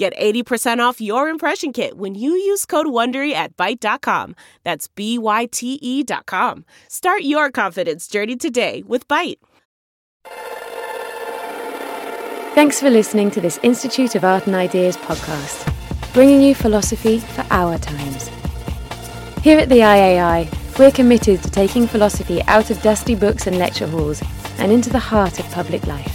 Get 80% off your impression kit when you use code WONDERY at Byte.com. That's BYTE.com. Start your confidence journey today with Byte. Thanks for listening to this Institute of Art and Ideas podcast, bringing you philosophy for our times. Here at the IAI, we're committed to taking philosophy out of dusty books and lecture halls and into the heart of public life.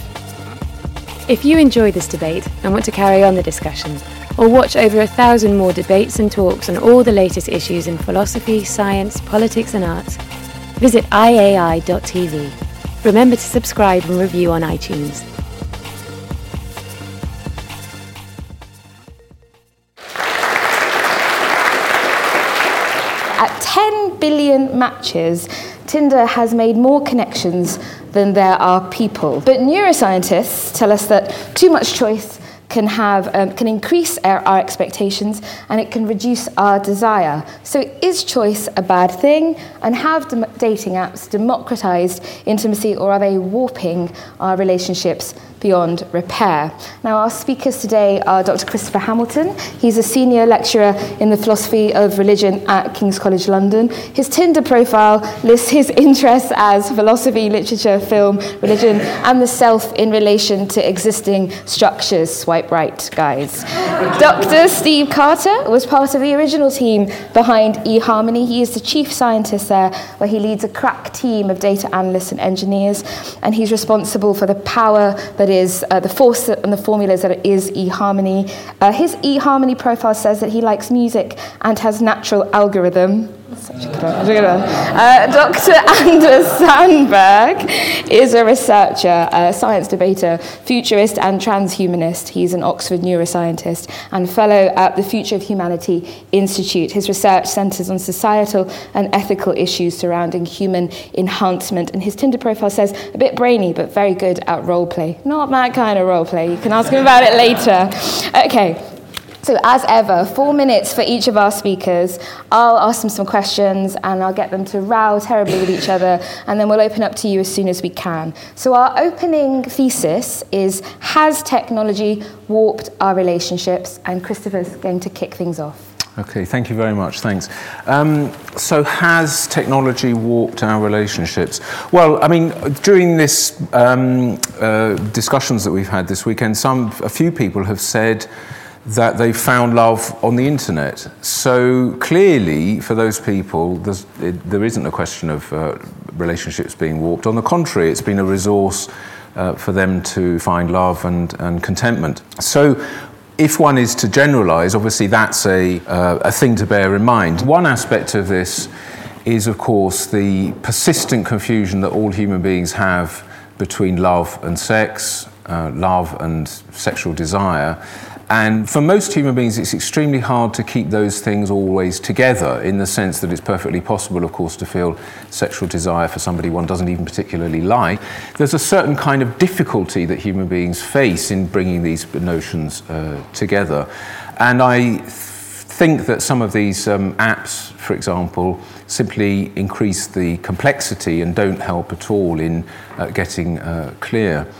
If you enjoy this debate and want to carry on the discussion, or watch over 1,000 more debates and talks on all the latest issues in philosophy, science, politics and arts, visit iai.tv. Remember to subscribe and review on iTunes. At 10 billion matches, Tinder has made more connections than there are people. But neuroscientists tell us that too much choice can increase our expectations, and it can reduce our desire. So is choice a bad thing? And have dating apps democratized intimacy, or are they warping our relationships beyond repair? Now, our speakers today are Dr. Christopher Hamilton. He's a senior lecturer in the philosophy of religion at King's College London. His Tinder profile lists his interests as philosophy, literature, film, religion, and the self in relation to existing structures. Swipe right, guys. Dr. Steve Carter was part of the original team behind eHarmony. He is the chief scientist there, where he leads a crack team of data analysts and engineers, and he's responsible for the power that is the force and the formulas that is eHarmony. His eHarmony profile says that he likes music and has natural algorithm. Dr. Anders Sandberg is a researcher, a science debater, futurist and transhumanist. He's an Oxford neuroscientist and fellow at the Future of Humanity Institute. His research centres on societal and ethical issues surrounding human enhancement. And his Tinder profile says a bit brainy, but very good at role play. Not that kind of role play. You can ask him about it later. Okay. So as ever, 4 minutes for each of our speakers. I'll ask them some questions and I'll get them to row terribly with each other, and then we'll open up to you as soon as we can. So our opening thesis is, has technology warped our relationships? And Christopher's going to kick things off. Okay, thank you very much, thanks. So has technology warped our relationships? Well, I mean, during this discussions that we've had this weekend, a few people have said that they found love on the internet. So clearly, for those people, there isn't a question of relationships being warped. On the contrary, it's been a resource for them to find love and contentment. So if one is to generalise, obviously that's a thing to bear in mind. One aspect of this is, of course, the persistent confusion that all human beings have between love and sex, love and sexual desire. And for most human beings, it's extremely hard to keep those things always together, in the sense that it's perfectly possible, of course, to feel sexual desire for somebody one doesn't even particularly like. There's a certain kind of difficulty that human beings face in bringing these notions together. And I think that some of these apps, for example, simply increase the complexity and don't help at all in getting clear.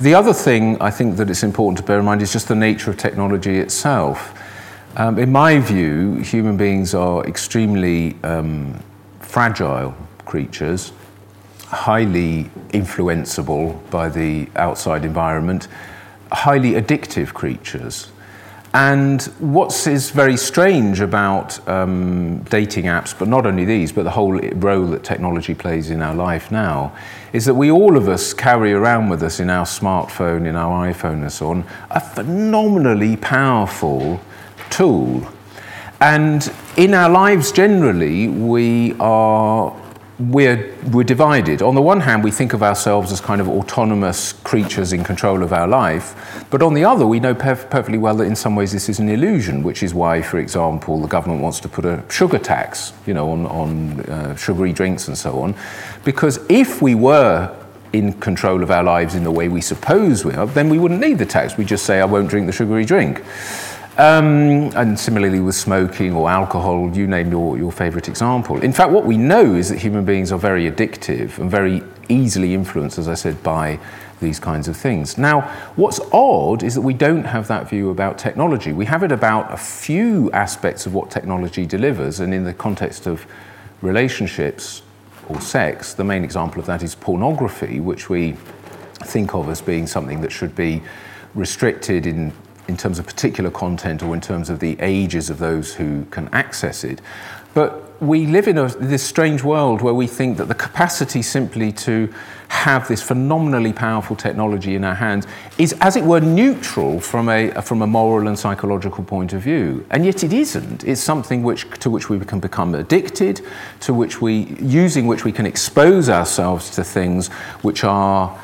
The other thing I think that it's important to bear in mind is just the nature of technology itself. In my view, human beings are extremely fragile creatures, highly influenceable by the outside environment, highly addictive creatures. And what is very strange about dating apps, but not only these, but the whole role that technology plays in our life now, is that we all of us carry around with us in our smartphone, in our iPhone and so on, a phenomenally powerful tool. And in our lives generally, we are we're divided. On the one hand, we think of ourselves as kind of autonomous creatures in control of our life, but on the other, we know perfectly well that in some ways this is an illusion, which is why, for example, the government wants to put a sugar tax, you know, on sugary drinks and so on, because if we were in control of our lives in the way we suppose we are, then we wouldn't need the tax. We just say, I won't drink the sugary drink. And similarly with smoking or alcohol, you name your favourite example. In fact, what we know is that human beings are very addictive and very easily influenced, as I said, by these kinds of things. Now, what's odd is that we don't have that view about technology. We have it about a few aspects of what technology delivers, and in the context of relationships or sex, the main example of that is pornography, which we think of as being something that should be restricted in terms of particular content or in terms of the ages of those who can access it. But we live in this strange world where we think that the capacity simply to have this phenomenally powerful technology in our hands is, as it were, neutral from a moral and psychological point of view. And yet it isn't. It's something to which we can become addicted, using which we can expose ourselves to things which are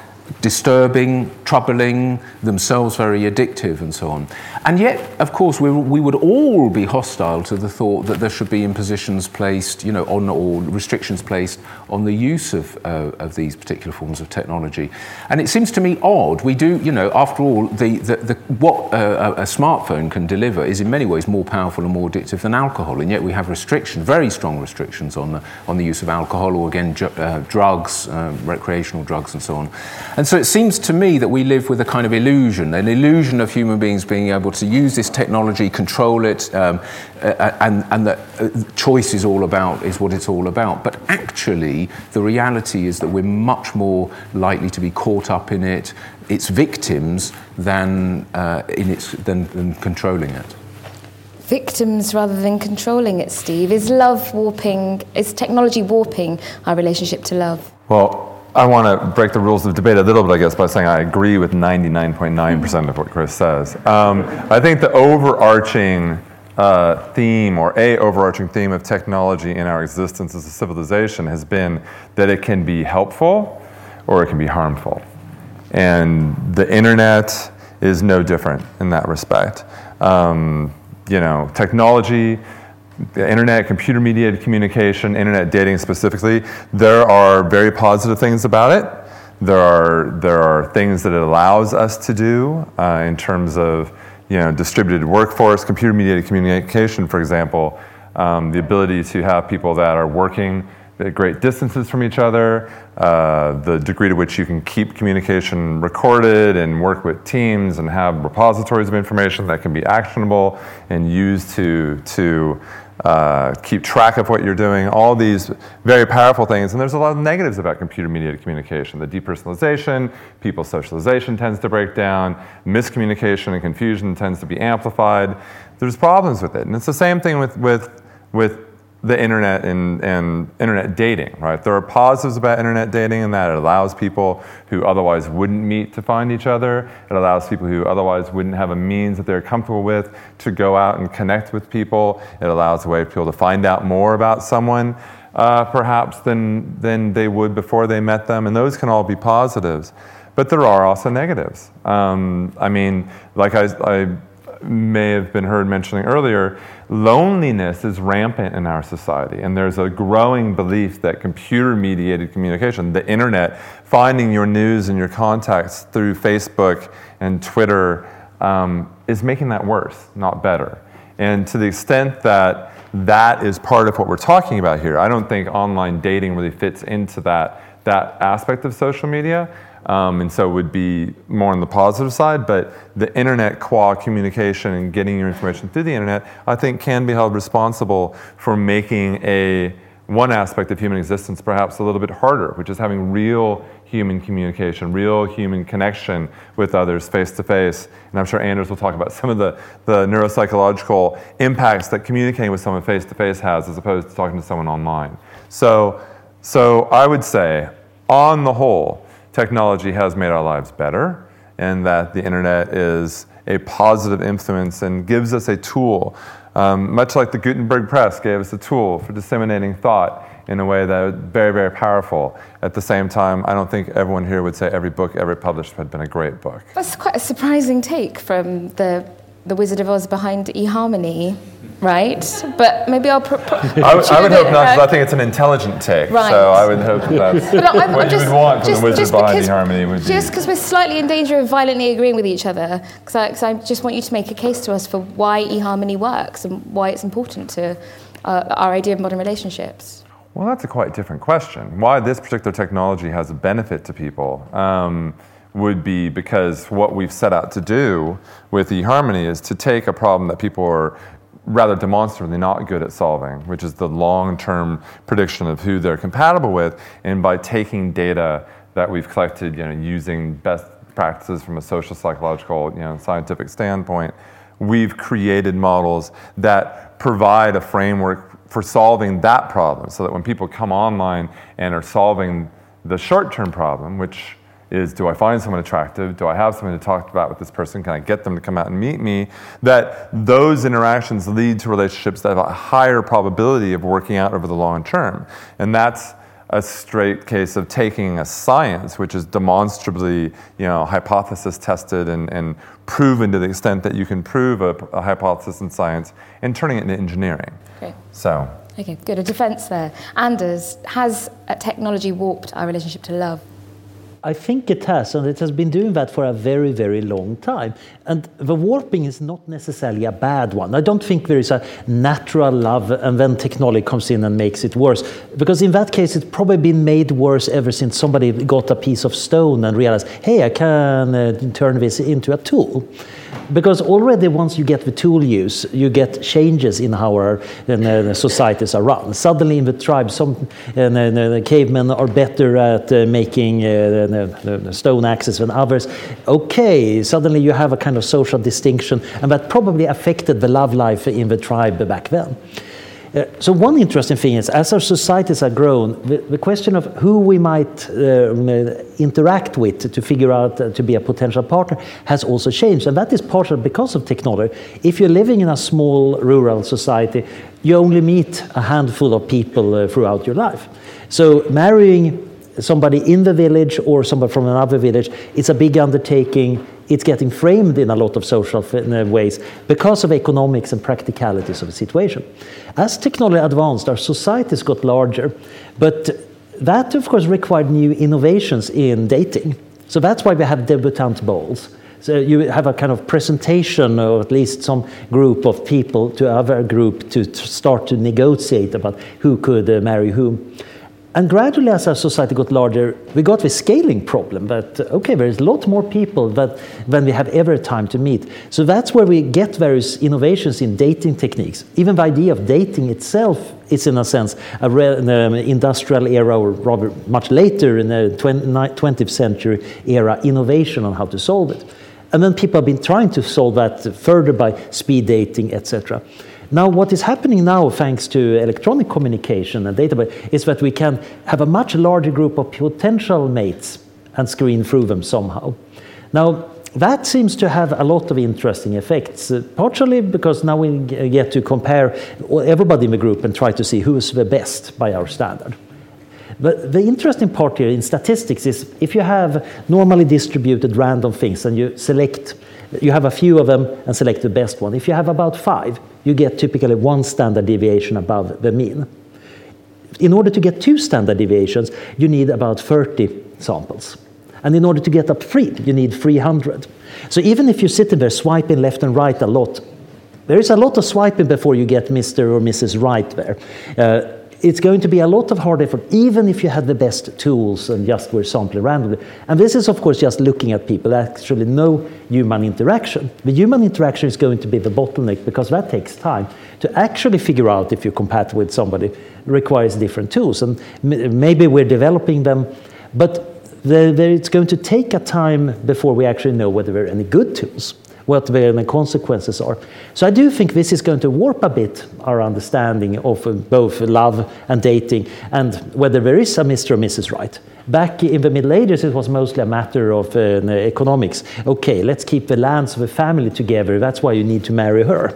disturbing, troubling, themselves very addictive, and so on. And yet, of course, we would all be hostile to the thought that there should be impositions placed, you know, on, or restrictions placed on the use of these particular forms of technology. And it seems to me odd. We do, you know, after all, what a smartphone can deliver is in many ways more powerful and more addictive than alcohol, and yet we have restrictions, very strong restrictions on the use of alcohol, or again drugs, recreational drugs, and so on. And so it seems to me that we live with a kind of illusion, an illusion of human beings being able to use this technology, control it, and that choice is what it's all about. But actually, the reality is that we're much more likely to be caught up in it, its victims, than controlling it. Victims rather than controlling it, Steve. Is technology warping our relationship to love? Well, I want to break the rules of debate a little bit, I guess, by saying I agree with 99.9% of what Chris says. I think the overarching theme, or a overarching theme of technology in our existence as a civilization has been that it can be helpful or it can be harmful. And the internet is no different in that respect. Technology, the internet, computer-mediated communication, internet dating specifically, there are very positive things about it. There are things that it allows us to do in terms of, you know, distributed workforce, computer-mediated communication, for example, the ability to have people that are working at great distances from each other, the degree to which you can keep communication recorded and work with teams and have repositories of information that can be actionable and used to keep track of what you're doing, all these very powerful things. And there's a lot of negatives about computer-mediated communication. The depersonalization, people's socialization tends to break down, miscommunication and confusion tends to be amplified. There's problems with it. And it's the same thing with the internet and internet dating, right? There are positives about internet dating in that it allows people who otherwise wouldn't meet to find each other. It allows people who otherwise wouldn't have a means that they're comfortable with to go out and connect with people. It allows a way for people to find out more about someone, perhaps, than they would before they met them. And those can all be positives. But there are also negatives. I may have been heard mentioning earlier, loneliness is rampant in our society, and there's a growing belief that computer-mediated communication, the internet, finding your news and your contacts through Facebook and Twitter, is making that worse, not better. And to the extent that that is part of what we're talking about here, I don't think online dating really fits into that aspect of social media. And so it would be more on the positive side, but the internet qua communication and getting your information through the internet, I think, can be held responsible for making one aspect of human existence perhaps a little bit harder, which is having real human communication, real human connection with others face to face. And I'm sure Anders will talk about some of the neuropsychological impacts that communicating with someone face to face has as opposed to talking to someone online. So I would say, on the whole, technology has made our lives better, and that the internet is a positive influence and gives us a tool, much like the Gutenberg press gave us a tool for disseminating thought in a way that was very, very powerful. At the same time, I don't think everyone here would say every book ever published had been a great book. That's quite a surprising take from the Wizard of Oz behind eHarmony, right? But maybe I'll... I would hope not, because I think it's an intelligent take. Right. So I would hope that's what you would want from the Wizard behind eHarmony. Would just because we're slightly in danger of violently agreeing with each other, because I just want you to make a case to us for why eHarmony works and why it's important to our idea of modern relationships. Well, that's a quite different question. Why this particular technology has a benefit to people would be because what we've set out to do with eHarmony is to take a problem that people are rather demonstrably not good at solving, which is the long-term prediction of who they're compatible with, and by taking data that we've collected, using best practices from a social, psychological, scientific standpoint, we've created models that provide a framework for solving that problem, so that when people come online and are solving the short-term problem, which is, do I find someone attractive? Do I have something to talk about with this person? Can I get them to come out and meet me? That those interactions lead to relationships that have a higher probability of working out over the long term. And that's a straight case of taking a science, which is demonstrably, hypothesis tested and proven to the extent that you can prove a hypothesis in science, and turning it into engineering. Okay. So. Okay, good. A defense there. Anders, has technology warped our relationship to love? I think it has, and it has been doing that for a very, very long time. And the warping is not necessarily a bad one. I don't think there is a natural love and then technology comes in and makes it worse. Because in that case, it's probably been made worse ever since somebody got a piece of stone and realized, hey, I can turn this into a tool. Because already once you get the tool use, you get changes in how our societies are run. Suddenly in the tribe, some cavemen are better at making stone axes than others. Okay, suddenly you have a kind of social distinction, and that probably affected the love life in the tribe back then. So one interesting thing is, as our societies are grown, the question of who we might interact with to figure out to be a potential partner has also changed. And that is partially because of technology. If you're living in a small rural society, you only meet a handful of people throughout your life. So marrying somebody in the village or somebody from another village, it's a big undertaking. It's getting framed in a lot of social ways because of economics and practicalities of the situation. As technology advanced, our societies got larger, but that, of course, required new innovations in dating. So that's why we have debutante balls. So you have a kind of presentation, or at least some group of people to other group to start to negotiate about who could marry whom. And gradually, as our society got larger, we got the scaling problem that, okay, there's a lot more people than we have ever time to meet. So that's where we get various innovations in dating techniques. Even the idea of dating itself is, in a sense, an industrial era, or rather much later in the 20th century era, innovation on how to solve it. And then people have been trying to solve that further by speed dating, etc. Now, what is happening now, thanks to electronic communication and database, is that we can have a much larger group of potential mates and screen through them somehow. Now, that seems to have a lot of interesting effects, partially because now we get to compare everybody in the group and try to see who is the best by our standard. But the interesting part here in statistics is if you have normally distributed random things and you have a few of them and select the best one. If you have about 5, you get typically 1 standard deviation above the mean. In order to get 2 standard deviations, you need about 30 samples. And in order to get up 3, you need 300. So even if you're sitting there swiping left and right a lot, there is a lot of swiping before you get Mr. or Mrs. Right there. It's going to be a lot of hard effort, even if you had the best tools and just were sampling randomly. And this is, of course, just looking at people, actually no human interaction. The human interaction is going to be the bottleneck because that takes time. To actually figure out if you're compatible with somebody requires different tools. And maybe we're developing them, but it's going to take a time before we actually know whether there are any good tools, what the consequences are. So I do think this is going to warp a bit our understanding of both love and dating and whether there is a Mr. or Mrs. Right. Back in the Middle Ages, it was mostly a matter of economics. Okay, let's keep the lands of the family together. That's why you need to marry her.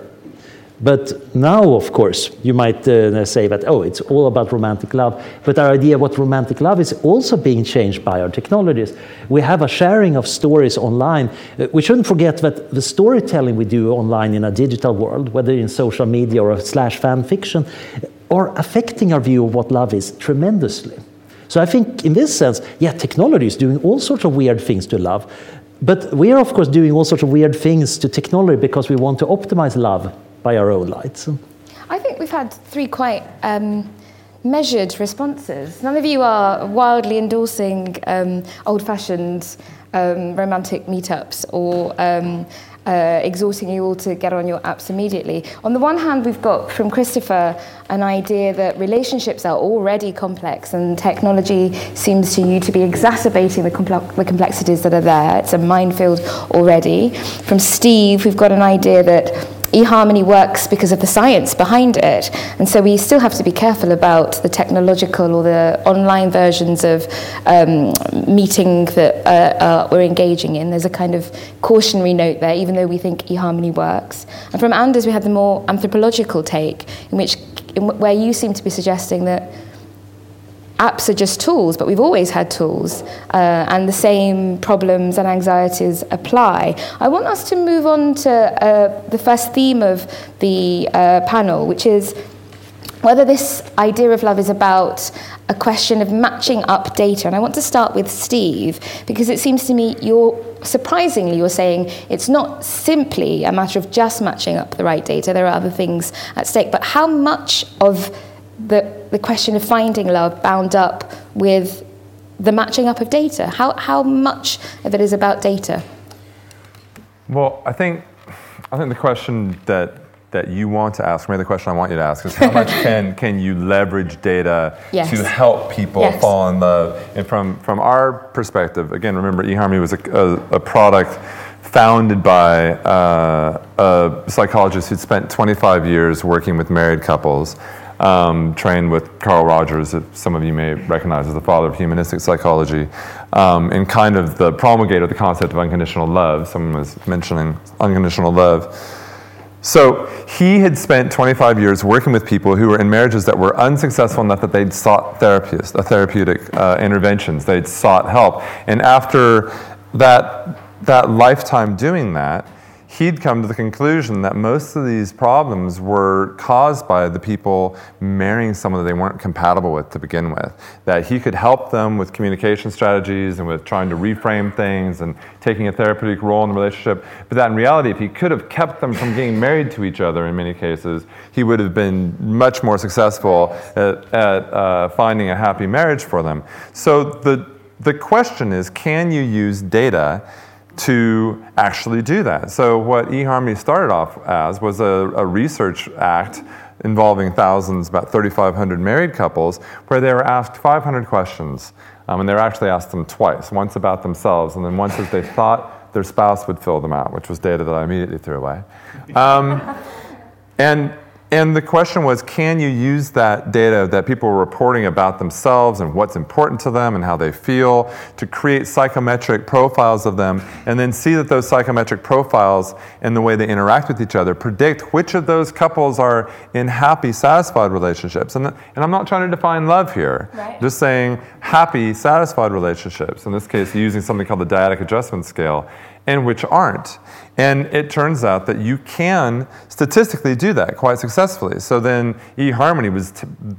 But now, of course, you might say that, oh, it's all about romantic love. But our idea what romantic love is also being changed by our technologies. We have a sharing of stories online. We shouldn't forget that the storytelling we do online in a digital world, whether in social media or /fan fiction, are affecting our view of what love is tremendously. So I think in this sense, yeah, technology is doing all sorts of weird things to love. But we are, of course, doing all sorts of weird things to technology because we want to optimize love by our own lights. I think we've had three quite measured responses. None of you are wildly endorsing old-fashioned romantic meetups or exhorting you all to get on your apps immediately. On the one hand, we've got from Christopher an idea that relationships are already complex and technology seems to you to be exacerbating the complexities that are there. It's a minefield already. From Steve, we've got an idea that eHarmony works because of the science behind it, and so we still have to be careful about the technological or the online versions of meeting that we're engaging in. There's a kind of cautionary note there, even though we think eHarmony works. And from Anders, we had the more anthropological take, where you seem to be suggesting that apps are just tools, but we've always had tools, and the same problems and anxieties apply. I want us to move on to the first theme of the panel, which is whether this idea of love is about a question of matching up data. And I want to start with Steve, because it seems to me you're saying it's not simply a matter of just matching up the right data. There are other things at stake. But how much of the question of finding love bound up with the matching up of data? How much of it is about data? Well, I think the question that you want to ask, maybe the question I want you to ask, is how much can you leverage data to help people fall in love? And from our perspective, again, remember eHarmony was a product founded by a psychologist who'd spent 25 years working with married couples. Trained with Carl Rogers, that some of you may recognize as the father of humanistic psychology, and kind of the promulgator of the concept of unconditional love. Someone was mentioning unconditional love. So he had spent 25 years working with people who were in marriages that were unsuccessful enough that they'd sought therapeutic interventions. They'd sought help. And after that lifetime doing that, he'd come to the conclusion that most of these problems were caused by the people marrying someone that they weren't compatible with to begin with, that he could help them with communication strategies and with trying to reframe things and taking a therapeutic role in the relationship, but that in reality, if he could have kept them from getting married to each other in many cases, he would have been much more successful at finding a happy marriage for them. So the question is, can you use data to actually do that? So what eHarmony started off as was a research act involving thousands, about 3,500 married couples, where they were asked 500 questions. And they were actually asked them twice, once about themselves, and then once as they thought their spouse would fill them out, which was data that I immediately threw away. And the question was, can you use that data that people were reporting about themselves and what's important to them and how they feel to create psychometric profiles of them, and then see that those psychometric profiles and the way they interact with each other predict which of those couples are in happy, satisfied relationships? And I'm not trying to define love here. Right. Just saying happy, satisfied relationships, in this case using something called the dyadic adjustment scale, and which aren't. And it turns out that you can statistically do that quite successfully. So then eHarmony was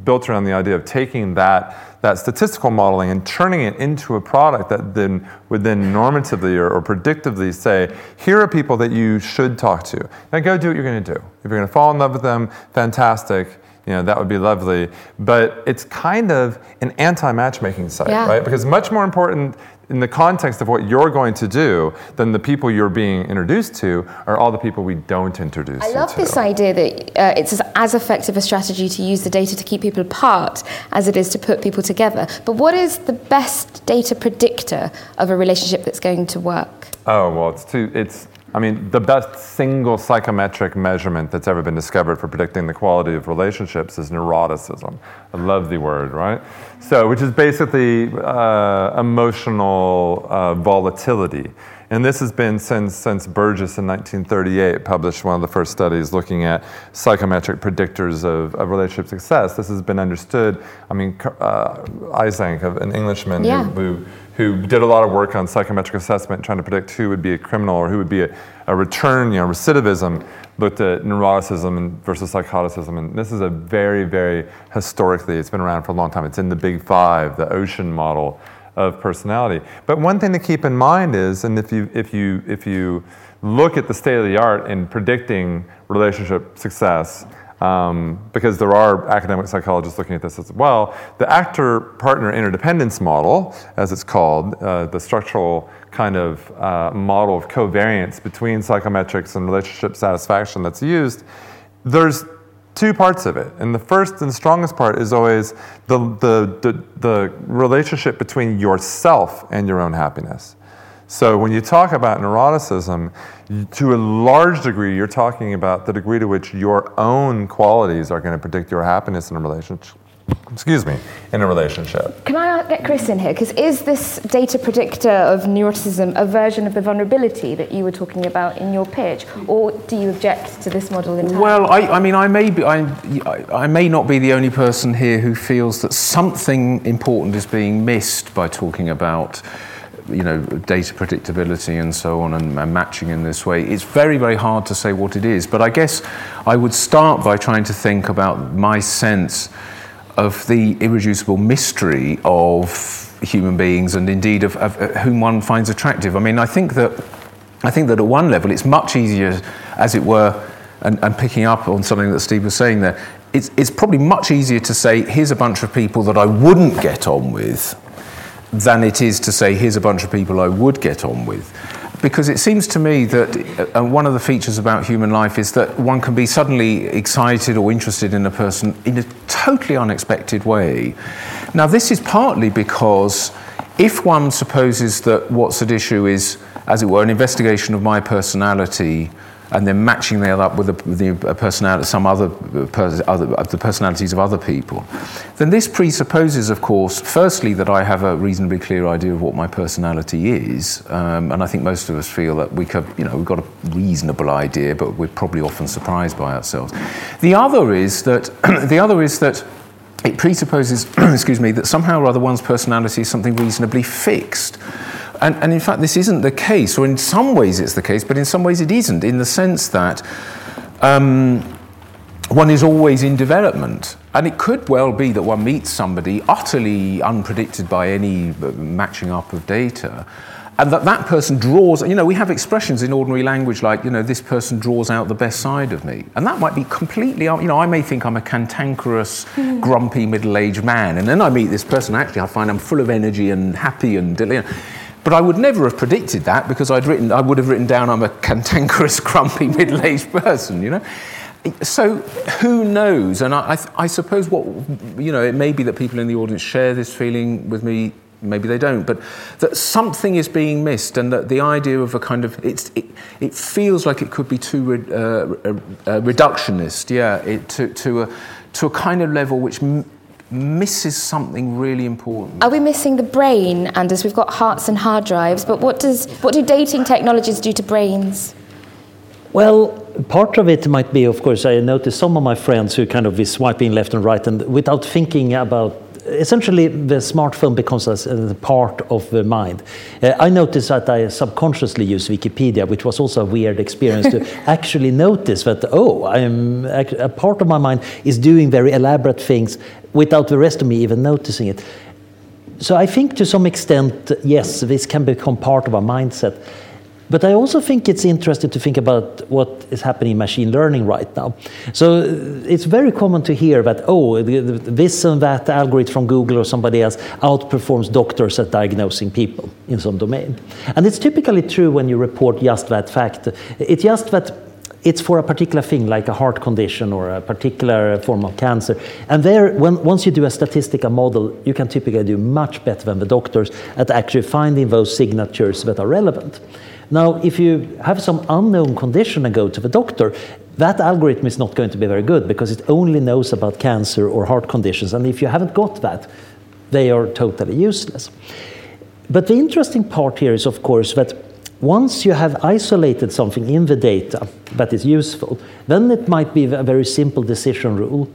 built around the idea of taking that statistical modeling and turning it into a product that then would normatively or predictively say, here are people that you should talk to. Now go do what you're going to do. If you're going to fall in love with them, fantastic. You know, that would be lovely. But it's kind of an anti-matchmaking site, right? Because much more important in the context of what you're going to do than the people you're being introduced to are all the people we don't introduce you to. I love this idea that it's as effective a strategy to use the data to keep people apart as it is to put people together. But what is the best data predictor of a relationship that's going to work? Oh, well, the best single psychometric measurement that's ever been discovered for predicting the quality of relationships is neuroticism. I love the word, right? So, which is basically emotional volatility. And this has been since Burgess in 1938 published one of the first studies looking at psychometric predictors of relationship success. This has been understood. I mean, Eysenck, an Englishman who did a lot of work on psychometric assessment, trying to predict who would be a criminal or who would be a return, recidivism, looked at neuroticism versus psychoticism. And this is a very, very historically, it's been around for a long time. It's in the Big Five, the Ocean model of personality. But one thing to keep in mind is, and if you look at the state of the art in predicting relationship success, because there are academic psychologists looking at this as well, the actor-partner interdependence model, as it's called, the structural kind of model of covariance between psychometrics and relationship satisfaction that's used, there's two parts of it. And the first and strongest part is always the relationship between yourself and your own happiness. So when you talk about neuroticism, to a large degree, you're talking about the degree to which your own qualities are going to predict your happiness in a relationship. Can I get Chris in here? Because is this data predictor of neuroticism a version of the vulnerability that you were talking about in your pitch, or do you object to this model entirely? Well, I may not be the only person here who feels that something important is being missed by talking about data predictability and so on and matching in this way. It's very, very hard to say what it is, but I guess I would start by trying to think about my sense of the irreducible mystery of human beings and indeed of whom one finds attractive. I mean, I think that at one level it's much easier, as it were, and picking up on something that Steve was saying there, it's probably much easier to say, here's a bunch of people that I wouldn't get on with than it is to say, here's a bunch of people I would get on with. Because it seems to me that one of the features about human life is that one can be suddenly excited or interested in a person in a totally unexpected way. Now, this is partly because if one supposes that what's at issue is, as it were, an investigation of my personality and then matching that up with a personality, the personalities of other people, then this presupposes, of course, firstly, that I have a reasonably clear idea of what my personality is, and I think most of us feel that we've got a reasonable idea, but we're probably often surprised by ourselves. The other is that it presupposes, that somehow or other one's personality is something reasonably fixed. And in fact, this isn't the case, or in some ways it's the case, but in some ways it isn't, in the sense that one is always in development. And it could well be that one meets somebody utterly unpredicted by any matching up of data, and that person draws, we have expressions in ordinary language like, this person draws out the best side of me. And that might be completely, I may think I'm a cantankerous, grumpy, middle-aged man, and then I meet this person, actually I find I'm full of energy and happy and but I would never have predicted that because I would have written down I'm a cantankerous, grumpy, middle-aged person, So who knows? And I suppose it may be that people in the audience share this feeling with me, maybe they don't, but that something is being missed and that the idea of a kind of, it feels like it could be too reductionist, to a kind of level which misses something really important. Are we missing the brain, Anders? We've got hearts and hard drives, but what do dating technologies do to brains? Well, part of it might be, of course, I noticed some of my friends who kind of be swiping left and right and without thinking about, essentially the smartphone becomes a part of the mind. I noticed that I subconsciously used Wikipedia, which was also a weird experience to actually notice that, a part of my mind is doing very elaborate things without the rest of me even noticing it. So I think to some extent, yes, this can become part of our mindset. But I also think it's interesting to think about what is happening in machine learning right now. So it's very common to hear that, this and that algorithm from Google or somebody else outperforms doctors at diagnosing people in some domain. And it's typically true when you report just that fact. It's just that it's for a particular thing, like a heart condition or a particular form of cancer. And there, once you do a statistical model, you can typically do much better than the doctors at actually finding those signatures that are relevant. Now, if you have some unknown condition and go to the doctor, that algorithm is not going to be very good because it only knows about cancer or heart conditions. And if you haven't got that, they are totally useless. But the interesting part here is, of course, that Once you have isolated something in the data that is useful, then it might be a very simple decision rule.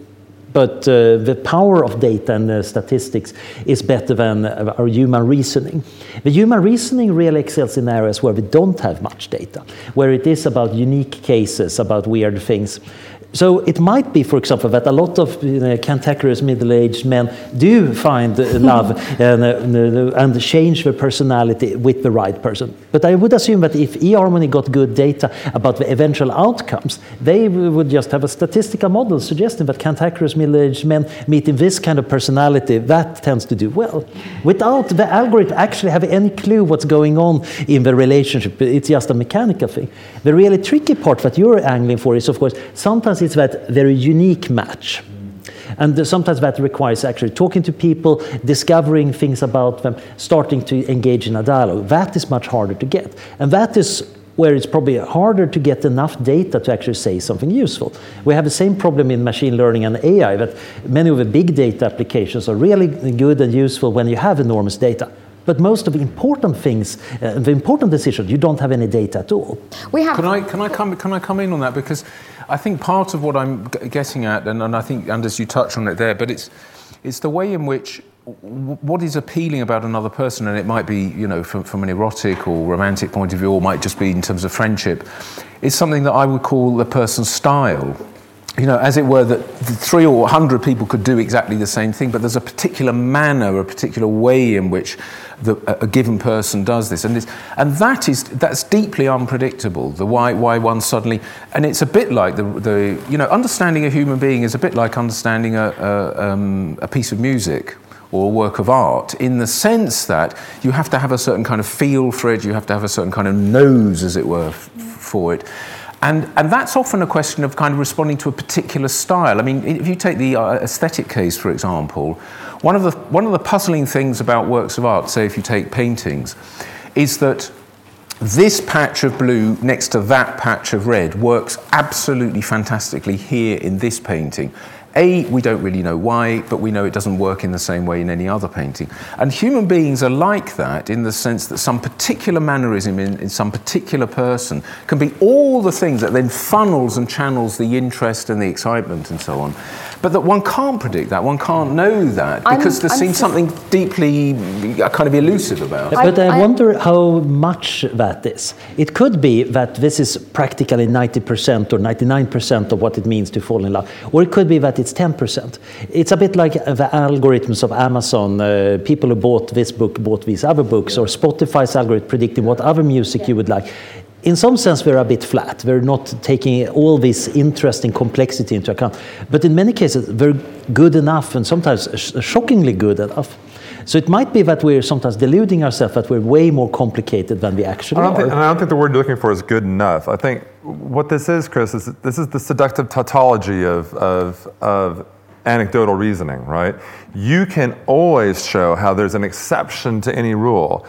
But the power of data and statistics is better than our human reasoning. The human reasoning really excels in areas where we don't have much data, where it is about unique cases, about weird things. So it might be, for example, that a lot of cantankerous middle-aged men do find love and change their personality with the right person. But I would assume that if eHarmony got good data about the eventual outcomes, they would just have a statistical model suggesting that cantankerous middle-aged men meeting this kind of personality, that tends to do well. Without the algorithm actually having any clue what's going on in the relationship, it's just a mechanical thing. The really tricky part that you're angling for is, of course, sometimes it's that very unique match. And sometimes that requires actually talking to people, discovering things about them, starting to engage in a dialogue. That is much harder to get. And that is where it's probably harder to get enough data to actually say something useful. We have the same problem in machine learning and AI, that many of the big data applications are really good and useful when you have enormous data. But most of the important things, the important decisions, you don't have any data at all. We have. Can I come in on that? Because I think part of what I'm getting at, and I think, Anders, you touched on it there, but it's the way in which what is appealing about another person, and it might be, you know, from an erotic or romantic point of view, or might just be in terms of friendship, is something that I would call the person's style. You know, as it were, that 300 or 100 people could do exactly the same thing, but there's a particular manner, a particular way in which a given person does this, and that's deeply unpredictable. The why one suddenly, and it's a bit like the you know, understanding a human being is a bit like understanding a piece of music or a work of art, in the sense that you have to have a certain kind of feel for it, you have to have a certain kind of nose, as it were, for it. And that's often a question of kind of responding to a particular style. I mean, if you take the aesthetic case, for example, one of the puzzling things about works of art, say if you take paintings, is that this patch of blue next to that patch of red works absolutely fantastically here in this painting. We don't really know why, but we know it doesn't work in the same way in any other painting. And human beings are like that, in the sense that some particular mannerism in some particular person can be all the things that then funnels and channels the interest and the excitement and so on. But that one can't predict that, one can't know that, because there seems something deeply kind of elusive about it. But I wonder how much that is. It could be that this is practically 90% or 99% of what it means to fall in love, or it could be that it's 10%. It's a bit like the algorithms of Amazon. People who bought this book bought these other books, or Spotify's algorithm predicting what other music you would like. In some sense, we're a bit flat. We're not taking all this interesting complexity into account. But in many cases, they're good enough, and sometimes shockingly good enough. So it might be that we're sometimes deluding ourselves that we're way more complicated than we actually are. I don't think the word you're looking for is good enough. I think what this is, Chris, is this is the seductive tautology of anecdotal reasoning, right? You can always show how there's an exception to any rule.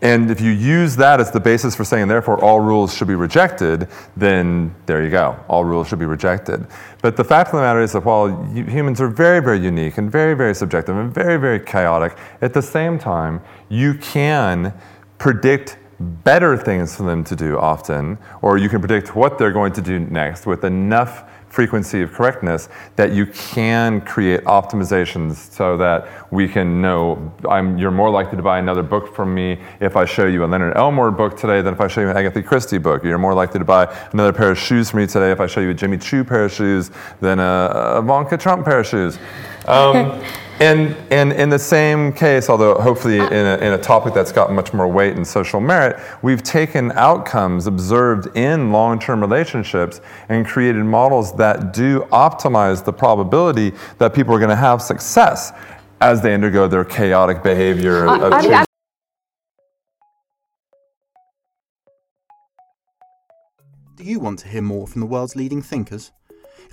And if you use that as the basis for saying, therefore, all rules should be rejected, then there you go. All rules should be rejected. But the fact of the matter is that while humans are very, very unique and very, very subjective and very, very chaotic, at the same time, you can predict better things for them to do often, or you can predict what they're going to do next with enough frequency of correctness that you can create optimizations so that we can know you're more likely to buy another book from me if I show you a Leonard Elmore book today than if I show you an Agatha Christie book. You're more likely to buy another pair of shoes from me today if I show you a Jimmy Choo pair of shoes than a Ivanka Trump pair of shoes. And in the same case, although hopefully in a topic that's gotten much more weight and social merit, we've taken outcomes observed in long-term relationships and created models that do optimize the probability that people are going to have success as they undergo their chaotic behavior of choosing. Do you want to hear more from the world's leading thinkers?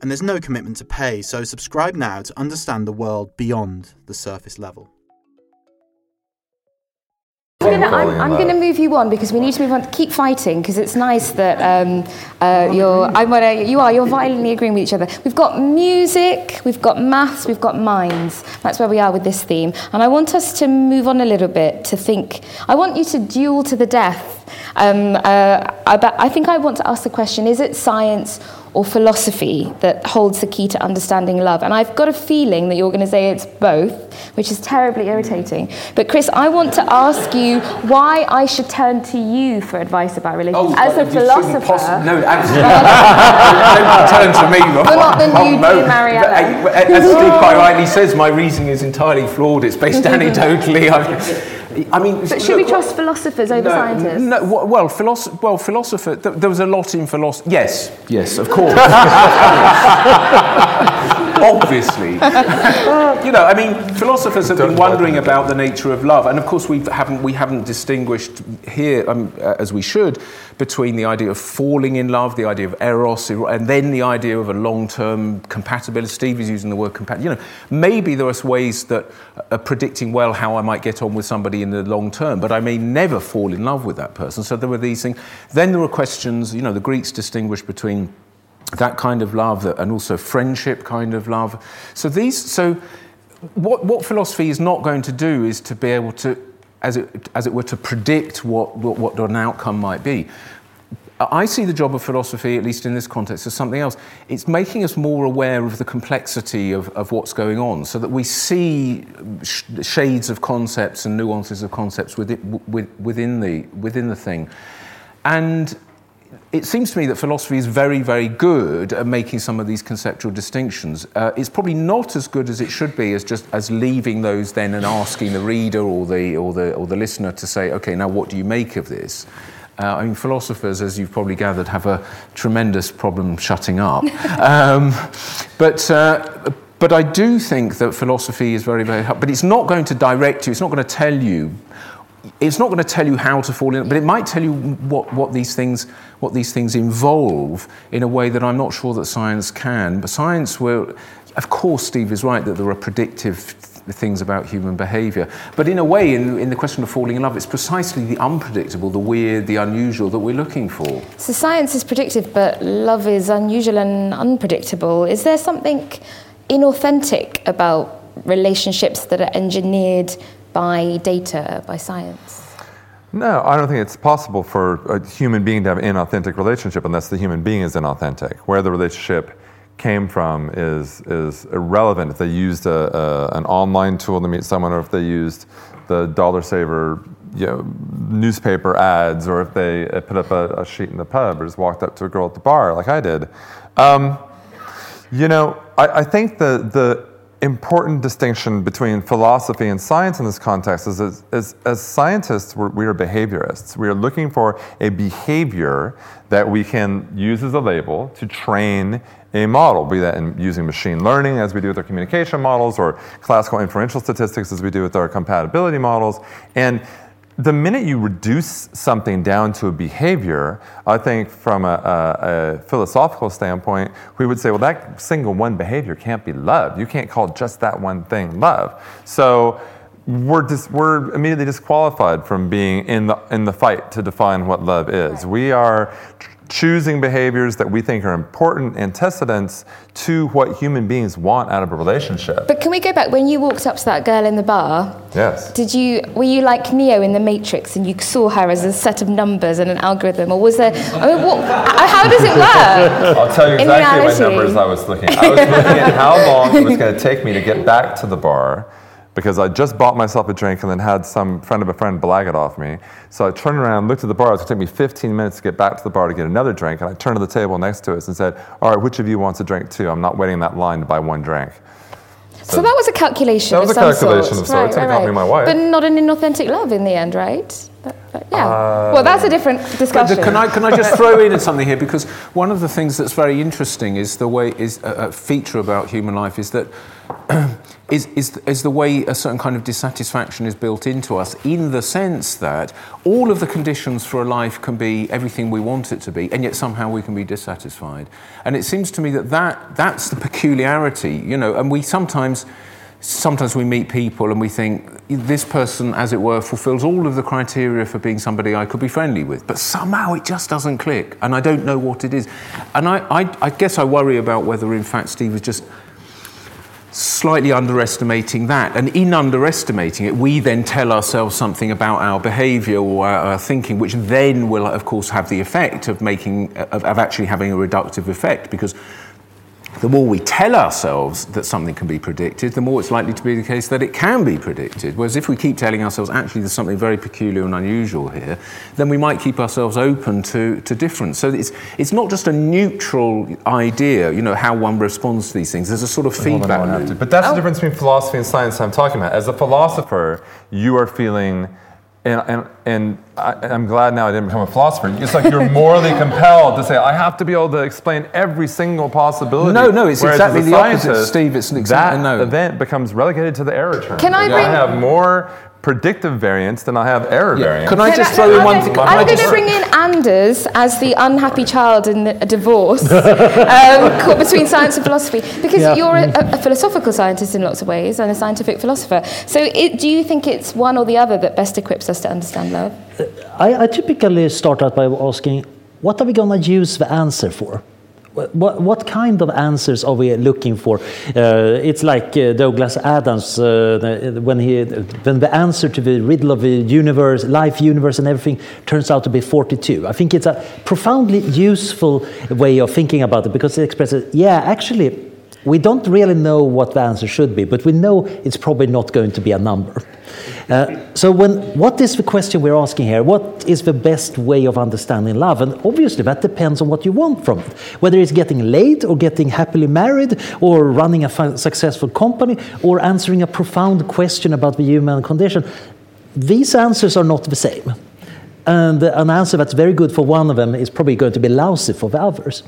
and there's no commitment to pay, so subscribe now to understand the world beyond the surface level. I'm going to move you on because we need to move on. Keep fighting because it's nice that you're violently agreeing with each other. We've got music, we've got maths, we've got minds. That's where we are with this theme. And I want us to move on a little bit to think. I want you to duel to the death. I think I want to ask the question, is it science or philosophy that holds the key to understanding love? And I've got a feeling that you're going to say it's both, which is terribly irritating. But Chris, I want to ask you why I should turn to you for advice about relationships. As a philosopher... No, absolutely. Don't turn to me. You're not the new to Mariella. As Steve quite rightly says, my reasoning is entirely flawed. It's based anecdotally. Should we trust philosophers over scientists? No, philosopher. There was a lot in philosophy. Yes, of course. Obviously. Philosophers have been wondering about the nature of love, and of course we haven't distinguished here as we should between the idea of falling in love, the idea of eros, and then the idea of a long-term compatibility. Steve is using the word compatibility. Maybe there are ways that are predicting well how I might get on with somebody in the long term, but I may never fall in love with that person. So there were these things. Then there were questions. The Greeks distinguished between that kind of love and also friendship kind of love. So what philosophy is not going to do is to be able to, as it were, to predict what an outcome might be. I see the job of philosophy, at least in this context, as something else. It's making us more aware of the complexity of what's going on so that we see shades of concepts and nuances of concepts within the thing. And it seems to me that philosophy is very, very good at making some of these conceptual distinctions. It's probably not as good as it should be as leaving those then and asking the reader or the listener to say, okay, now what do you make of this? Philosophers, as you've probably gathered, have a tremendous problem shutting up. But I do think that philosophy is very, very helpful. But it's not going to direct you. It's not going to tell you. It's not going to tell you how to fall in, but it might tell you what these things involve in a way that I'm not sure that science can. But science will, of course, Steve is right that there are predictive things about human behaviour. But in a way, in the question of falling in love, it's precisely the unpredictable, the weird, the unusual that we're looking for. So science is predictive, but love is unusual and unpredictable. Is there something inauthentic about relationships that are engineered by data, by science? No, I don't think it's possible for a human being to have an inauthentic relationship unless the human being is inauthentic. Where the relationship came from is irrelevant. If they used an online tool to meet someone, or if they used the dollar saver newspaper ads, or if they put up a sheet in the pub, or just walked up to a girl at the bar like I did. I think the important distinction between philosophy and science in this context is as scientists, we are behaviorists. We are looking for a behavior that we can use as a label to train a model, be that in using machine learning as we do with our communication models, or classical inferential statistics as we do with our compatibility models. And the minute you reduce something down to a behavior, I think from a philosophical standpoint, we would say, well, that single one behavior can't be love. You can't call just that one thing love. So we're immediately disqualified from being in the fight to define what love is. We are choosing behaviors that we think are important antecedents to what human beings want out of a relationship. But can we go back, when you walked up to that girl in the bar, yes, were you like Neo in the Matrix and you saw her as a set of numbers and an algorithm, or was there, how does it work? I'll tell you exactly what numbers I was looking at. I was looking at how long it was going to take me to get back to the bar, because I just bought myself a drink and then had some friend of a friend blag it off me. So I turned around, looked at the bar. It was going to take me 15 minutes to get back to the bar to get another drink. And I turned to the table next to us and said, all right, which of you wants a drink too? I'm not waiting in that line to buy one drink. So that was a calculation of some sort. That was a calculation of sorts. It didn't help me, my wife. But not an inauthentic love in the end, right? But yeah. Well, that's a different discussion. Can I just throw in something here? Because one of the things that's very interesting is a feature about human life is that is the way a certain kind of dissatisfaction is built into us, in the sense that all of the conditions for a life can be everything we want it to be, and yet somehow we can be dissatisfied. And it seems to me that that's the peculiarity, you know, and we sometimes we meet people and we think, this person, as it were, fulfills all of the criteria for being somebody I could be friendly with, but somehow it just doesn't click, and I don't know what it is. And I guess I worry about whether, in fact, Steve was just slightly underestimating that, and in underestimating it, we then tell ourselves something about our behaviour or our thinking, which then will, of course, have the effect of actually having a reductive effect, because the more we tell ourselves that something can be predicted, the more it's likely to be the case that it can be predicted. Whereas if we keep telling ourselves, actually, there's something very peculiar and unusual here, then we might keep ourselves open to difference. So it's not just a neutral idea, you know, how one responds to these things. There's a sort of feedback loop. But that's the difference between philosophy and science I'm talking about. As a philosopher, you are feeling... And I'm glad now I didn't become a philosopher. It's like you're morally compelled to say, I have to be able to explain every single possibility. No, it's exactly the opposite, Steve. It's exactly that event becomes relegated to the error term. Can I have more predictive variance than I have error variance? Can I just throw in one thing? I'm going to bring in Anders as the unhappy child in a divorce caught between science and philosophy, because you're a philosophical scientist in lots of ways and a scientific philosopher. So do you think it's one or the other that best equips us to understand love? I typically start out by asking, what are we going to use the answer for? What kind of answers are we looking for? It's like Douglas Adams, when the answer to the riddle of the universe, life, universe, and everything turns out to be 42. I think it's a profoundly useful way of thinking about it, because it expresses, actually, we don't really know what the answer should be, but we know it's probably not going to be a number. What is the question we're asking here? What is the best way of understanding love? And obviously that depends on what you want from it. Whether it's getting laid or getting happily married or running a successful company or answering a profound question about the human condition. These answers are not the same. And an answer that's very good for one of them is probably going to be lousy for the others.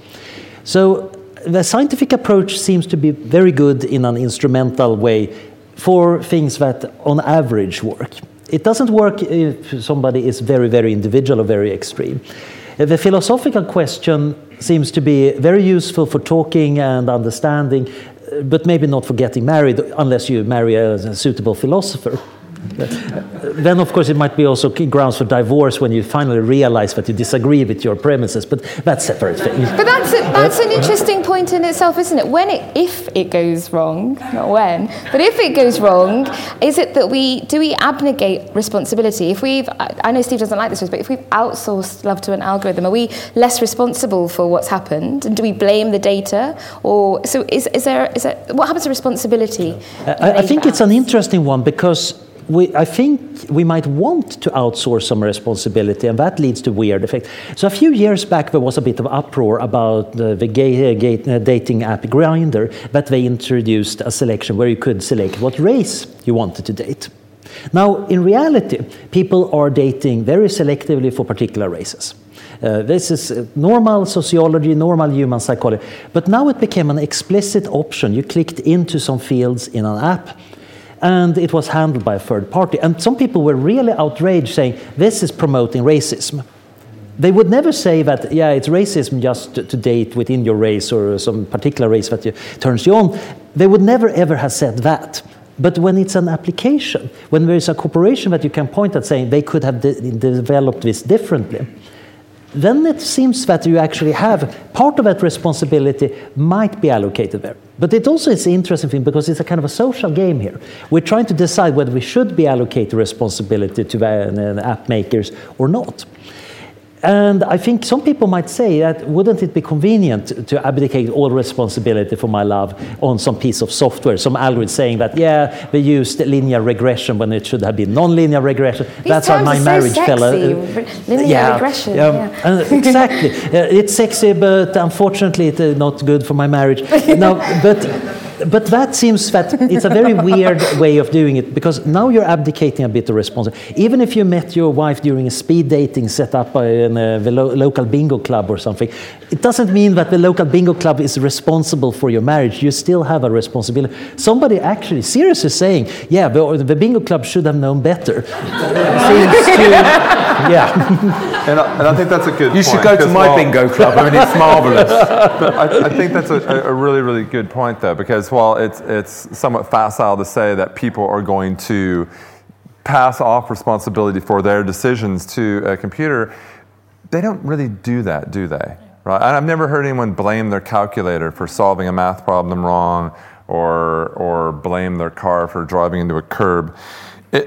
So the scientific approach seems to be very good in an instrumental way for things that, on average, work. It doesn't work if somebody is very, very individual or very extreme. The philosophical question seems to be very useful for talking and understanding, but maybe not for getting married, unless you marry a suitable philosopher. Then, of course, it might be also grounds for divorce when you finally realize that you disagree with your premises, but that's a separate thing. But that's an interesting point in itself, isn't it? If it goes wrong, not when, but if it goes wrong, is it that do we abnegate responsibility? I know Steve doesn't like this, but if we've outsourced love to an algorithm, are we less responsible for what's happened? And do we blame the data? Or so is there what happens to responsibility? I think it's an interesting one, because I think we might want to outsource some responsibility, and that leads to weird effects. So a few years back, there was a bit of uproar about the gay dating app Grindr, that they introduced a selection where you could select what race you wanted to date. Now, in reality, people are dating very selectively for particular races. This is normal sociology, normal human psychology. But now it became an explicit option. You clicked into some fields in an app, and it was handled by a third party. And some people were really outraged, saying, this is promoting racism. They would never say that, it's racism just to date within your race or some particular race that turns you on. They would never, ever have said that. But when it's an application, when there is a corporation that you can point at saying they could have developed this differently, then it seems that you actually have part of that responsibility might be allocated there. But it also is an interesting thing, because it's a kind of a social game here. We're trying to decide whether we should be allocated responsibility to the app makers or not. And I think some people might say that, wouldn't it be convenient to abdicate all responsibility for my love on some piece of software, some algorithm saying that, they used linear regression when it should have been non-linear regression. That's how my marriage fell. Linear regression. Exactly. It's sexy, but unfortunately it's not good for my marriage. No, but But that seems that it's a very weird way of doing it, because now you're abdicating a bit of responsibility. Even if you met your wife during a speed dating set up by the local bingo club or something, it doesn't mean that the local bingo club is responsible for your marriage. You still have a responsibility. Somebody actually seriously saying, yeah, the bingo club should have known better. Seems to, yeah. And I think that's a good point. You should go to my bingo club. I mean, it's marvelous. But I think that's a really, really good point, though, because while it's somewhat facile to say that people are going to pass off responsibility for their decisions to a computer, they don't really do that, do they? Right? And I've never heard anyone blame their calculator for solving a math problem wrong, or blame their car for driving into a curb.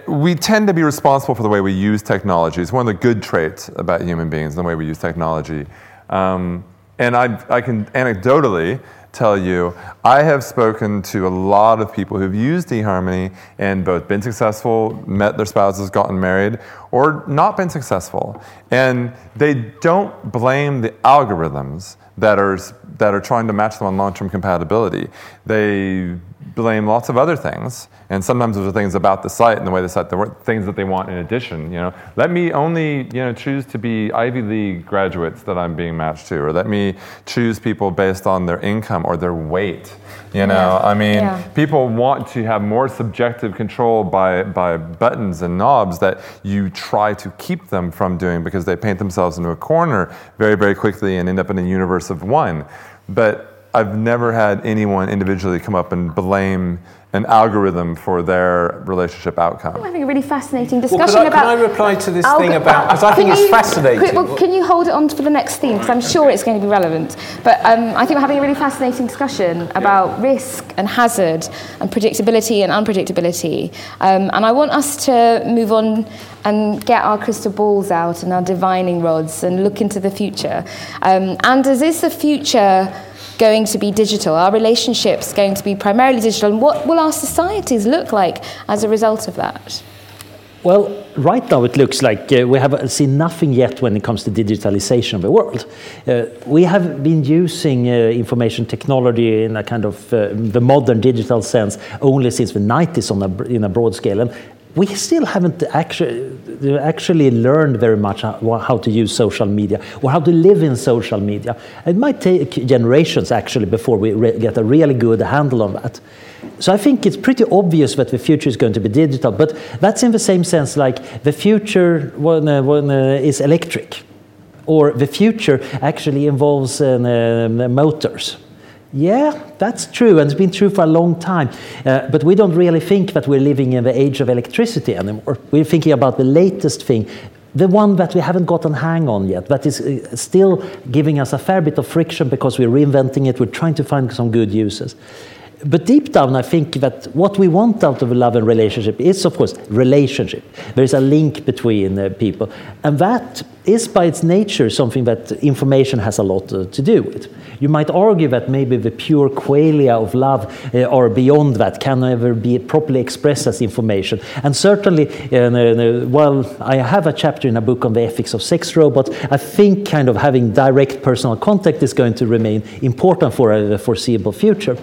We tend to be responsible for the way we use technology. It's one of the good traits about human beings, the way we use technology. And I can anecdotally tell you, I have spoken to a lot of people who've used eHarmony and both been successful, met their spouses, gotten married, or not been successful. And they don't blame the algorithms that are trying to match them on long-term compatibility. They blame lots of other things, and sometimes those are things about the site and the way the site works, things that they want in addition. You know, let me only choose to be Ivy League graduates that I'm being matched to, or let me choose people based on their income or their weight. People want to have more subjective control by buttons and knobs that you try to keep them from doing, because they paint themselves into a corner very, very quickly and end up in a universe of one. But I've never had anyone individually come up and blame an algorithm for their relationship outcome. I'm having a really fascinating discussion about... Can I reply to this thing about... Because I think it's fascinating. Can you hold it on for the next theme? Because I'm sure it's going to be relevant. But I think we're having a really fascinating discussion about risk and hazard and predictability and unpredictability. And I want us to move on and get our crystal balls out and our divining rods and look into the future. Anders, is the future going to be digital? Our relationships going to be primarily digital? And what will our societies look like as a result of that? Well, right now it looks like we have seen nothing yet when it comes to digitalization of the world. We have been using information technology in a kind of the modern digital sense only since the 90s in a broad scale. And we still haven't actually learned very much how to use social media or how to live in social media. It might take generations, actually, before we get a really good handle on that. So I think it's pretty obvious that the future is going to be digital, but that's in the same sense like the future is electric, or the future actually involves motors. Yeah, that's true, and it's been true for a long time. But we don't really think that we're living in the age of electricity anymore. We're thinking about the latest thing, the one that we haven't gotten a hang on yet, that is still giving us a fair bit of friction because we're reinventing it, we're trying to find some good uses. But deep down, I think that what we want out of a love and relationship is, of course, relationship. There is a link between people. And that is, by its nature, something that information has a lot to do with. You might argue that maybe the pure qualia of love or beyond that can never be properly expressed as information. And certainly, I have a chapter in a book on the ethics of sex robots. I think kind of having direct personal contact is going to remain important for the foreseeable future.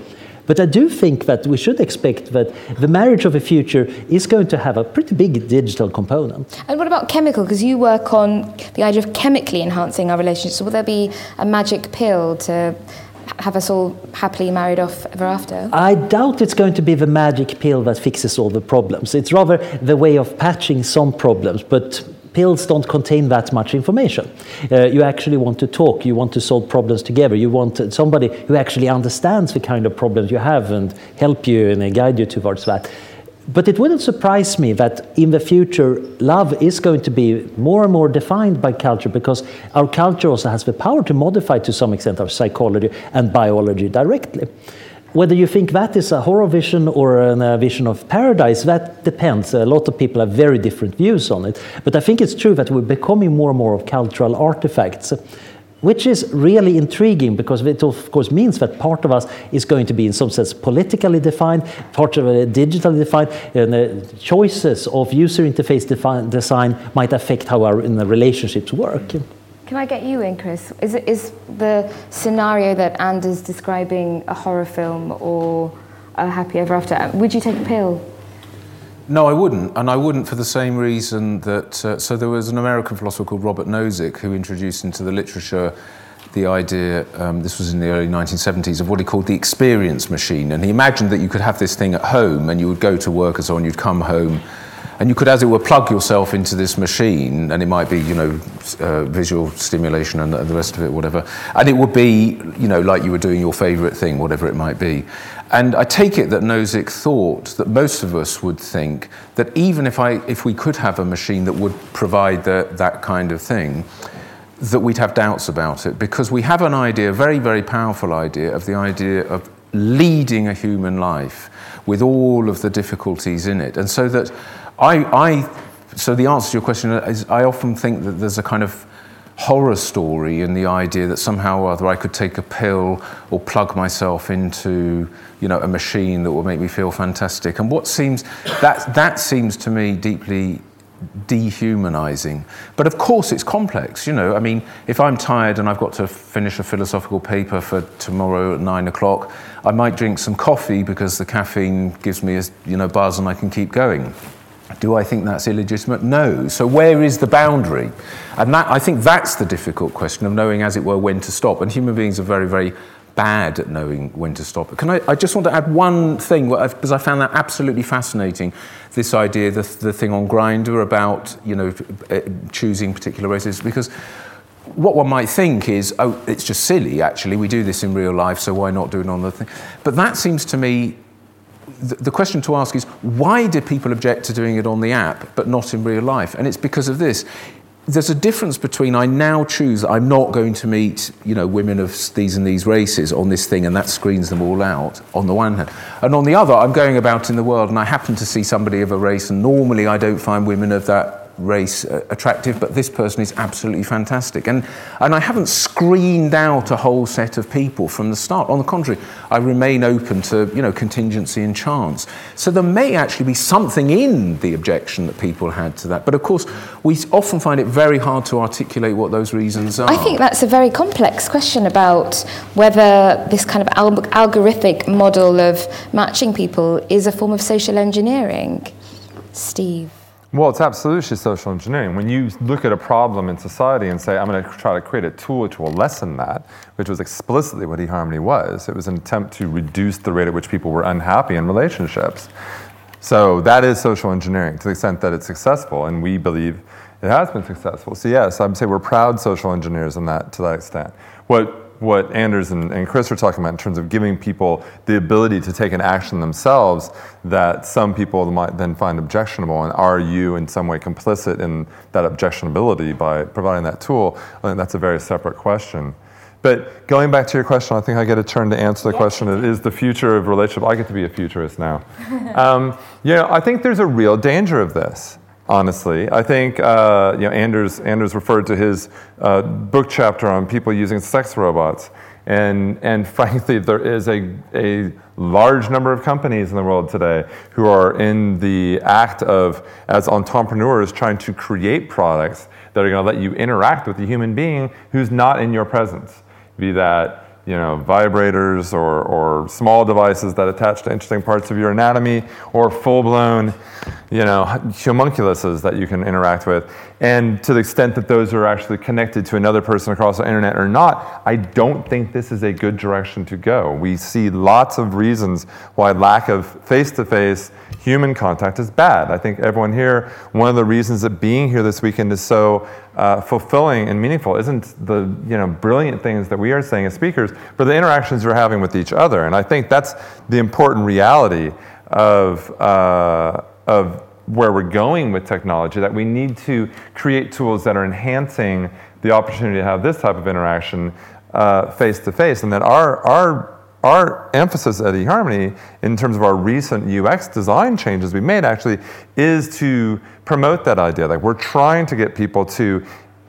But I do think that we should expect that the marriage of the future is going to have a pretty big digital component. And what about chemical? Because you work on the idea of chemically enhancing our relationships. Will there be a magic pill to have us all happily married off ever after? I doubt it's going to be the magic pill that fixes all the problems. It's rather the way of patching some problems, but pills don't contain that much information. You actually want to talk, you want to solve problems together, you want somebody who actually understands the kind of problems you have and help you and guide you towards that. But it wouldn't surprise me that in the future, love is going to be more and more defined by culture, because our culture also has the power to modify to some extent our psychology and biology directly. Whether you think that is a horror vision or a vision of paradise, that depends. A lot of people have very different views on it. But I think it's true that we're becoming more and more of cultural artifacts, which is really intriguing, because it, of course, means that part of us is going to be, in some sense, politically defined, part of it digitally defined, and choices of user interface design might affect how our relationships work. Can I get you in, Chris? Is the scenario that Anders describing a horror film or a happy ever after. Would you take a pill? No, I wouldn't, and I wouldn't for the same reason that... so there was an American philosopher called Robert Nozick who introduced into the literature the idea, this was in the early 1970s, of what he called the experience machine. And he imagined that you could have this thing at home and you would go to work and so on, you'd come home, and you could, as it were, plug yourself into this machine, and it might be, you know, visual stimulation and the rest of it, whatever. And it would be, you know, like you were doing your favourite thing, whatever it might be. And I take it that Nozick thought that most of us would think that even if we could have a machine that would provide that kind of thing, that we'd have doubts about it, because we have an idea, a very, very powerful idea, of the idea of leading a human life with all of the difficulties in it. And so that so the answer to your question is, I often think that there's a kind of horror story in the idea that somehow or other I could take a pill or plug myself into, you know, a machine that will make me feel fantastic. And what seems that seems to me deeply dehumanizing. But of course it's complex, you know. I mean, if I'm tired and I've got to finish a philosophical paper for tomorrow at 9 o'clock, I might drink some coffee because the caffeine gives me a, you know, buzz and I can keep going. Do I think that's illegitimate? No. So where is the boundary? And that, I think, that's the difficult question of knowing, as it were, when to stop. And human beings are very, very bad at knowing when to stop. Can I just want to add one thing, because I found that absolutely fascinating, this idea, the thing on Grindr about, you know, choosing particular races, because what one might think is, oh, it's just silly, actually, we do this in real life, so why not do it on the thing? But that seems to me, the question to ask is, why do people object to doing it on the app but not in real life? And it's because of this. There's a difference between I now choose I'm not going to meet, you know, women of these and these races on this thing, and that screens them all out on the one hand. And on the other, I'm going about in the world and I happen to see somebody of a race, and normally I don't find women of that race attractive, but this person is absolutely fantastic. And I haven't screened out a whole set of people from the start. On the contrary, I remain open to, you know, contingency and chance. So there may actually be something in the objection that people had to that. But of course, we often find it very hard to articulate what those reasons are. I think that's a very complex question about whether this kind of algorithmic model of matching people is a form of social engineering. Steve? Well, it's absolutely social engineering. When you look at a problem in society and say, I'm going to try to create a tool which will lessen that, which was explicitly what eHarmony was. It was an attempt to reduce the rate at which people were unhappy in relationships. So that is social engineering to the extent that it's successful, and we believe it has been successful. So yes, I'd say we're proud social engineers in that, to that extent. What Anders and Chris are talking about in terms of giving people the ability to take an action themselves that some people might then find objectionable, and are you in some way complicit in that objectionability by providing that tool? I think that's a very separate question. But going back to your question, I think I get a turn to answer the question that is the future of relationship. I get to be a futurist now. You know, I think there's a real danger of this. Honestly, I think you know, Anders referred to his book chapter on people using sex robots, and frankly, there is a large number of companies in the world today who are in the act of, as entrepreneurs, trying to create products that are going to let you interact with a human being who's not in your presence, be that, you know, vibrators or small devices that attach to interesting parts of your anatomy, or full-blown, you know, homunculuses that you can interact with. And to the extent that those are actually connected to another person across the internet or not, I don't think this is a good direction to go. We see lots of reasons why lack of face-to-face human contact is bad. I think everyone here, one of the reasons that being here this weekend is so fulfilling and meaningful isn't the, you know, brilliant things that we are saying as speakers, but the interactions we're having with each other. And I think that's the important reality of where we're going with technology, that we need to create tools that are enhancing the opportunity to have this type of interaction face to face. And that our emphasis at eHarmony, in terms of our recent UX design changes we made, actually is to promote that idea. Like, we're trying to get people to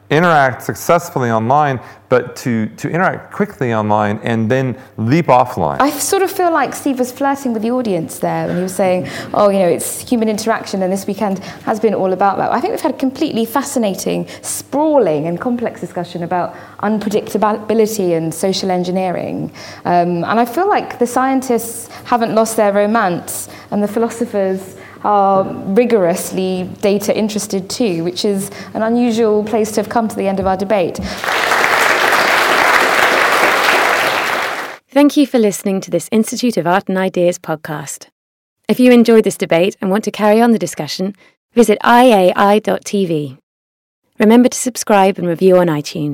interact successfully online, but to interact quickly online and then leap offline. I sort of feel like Steve was flirting with the audience there when he was saying, oh, you know, it's human interaction, and this weekend has been all about that. I think we've had a completely fascinating, sprawling and complex discussion about unpredictability and social engineering. And I feel like the scientists haven't lost their romance, and the philosophers are rigorously data interested too, which is an unusual place to have come to the end of our debate. Thank you for listening to this Institute of Art and Ideas podcast. If you enjoyed this debate and want to carry on the discussion, visit iai.tv. Remember to subscribe and review on iTunes.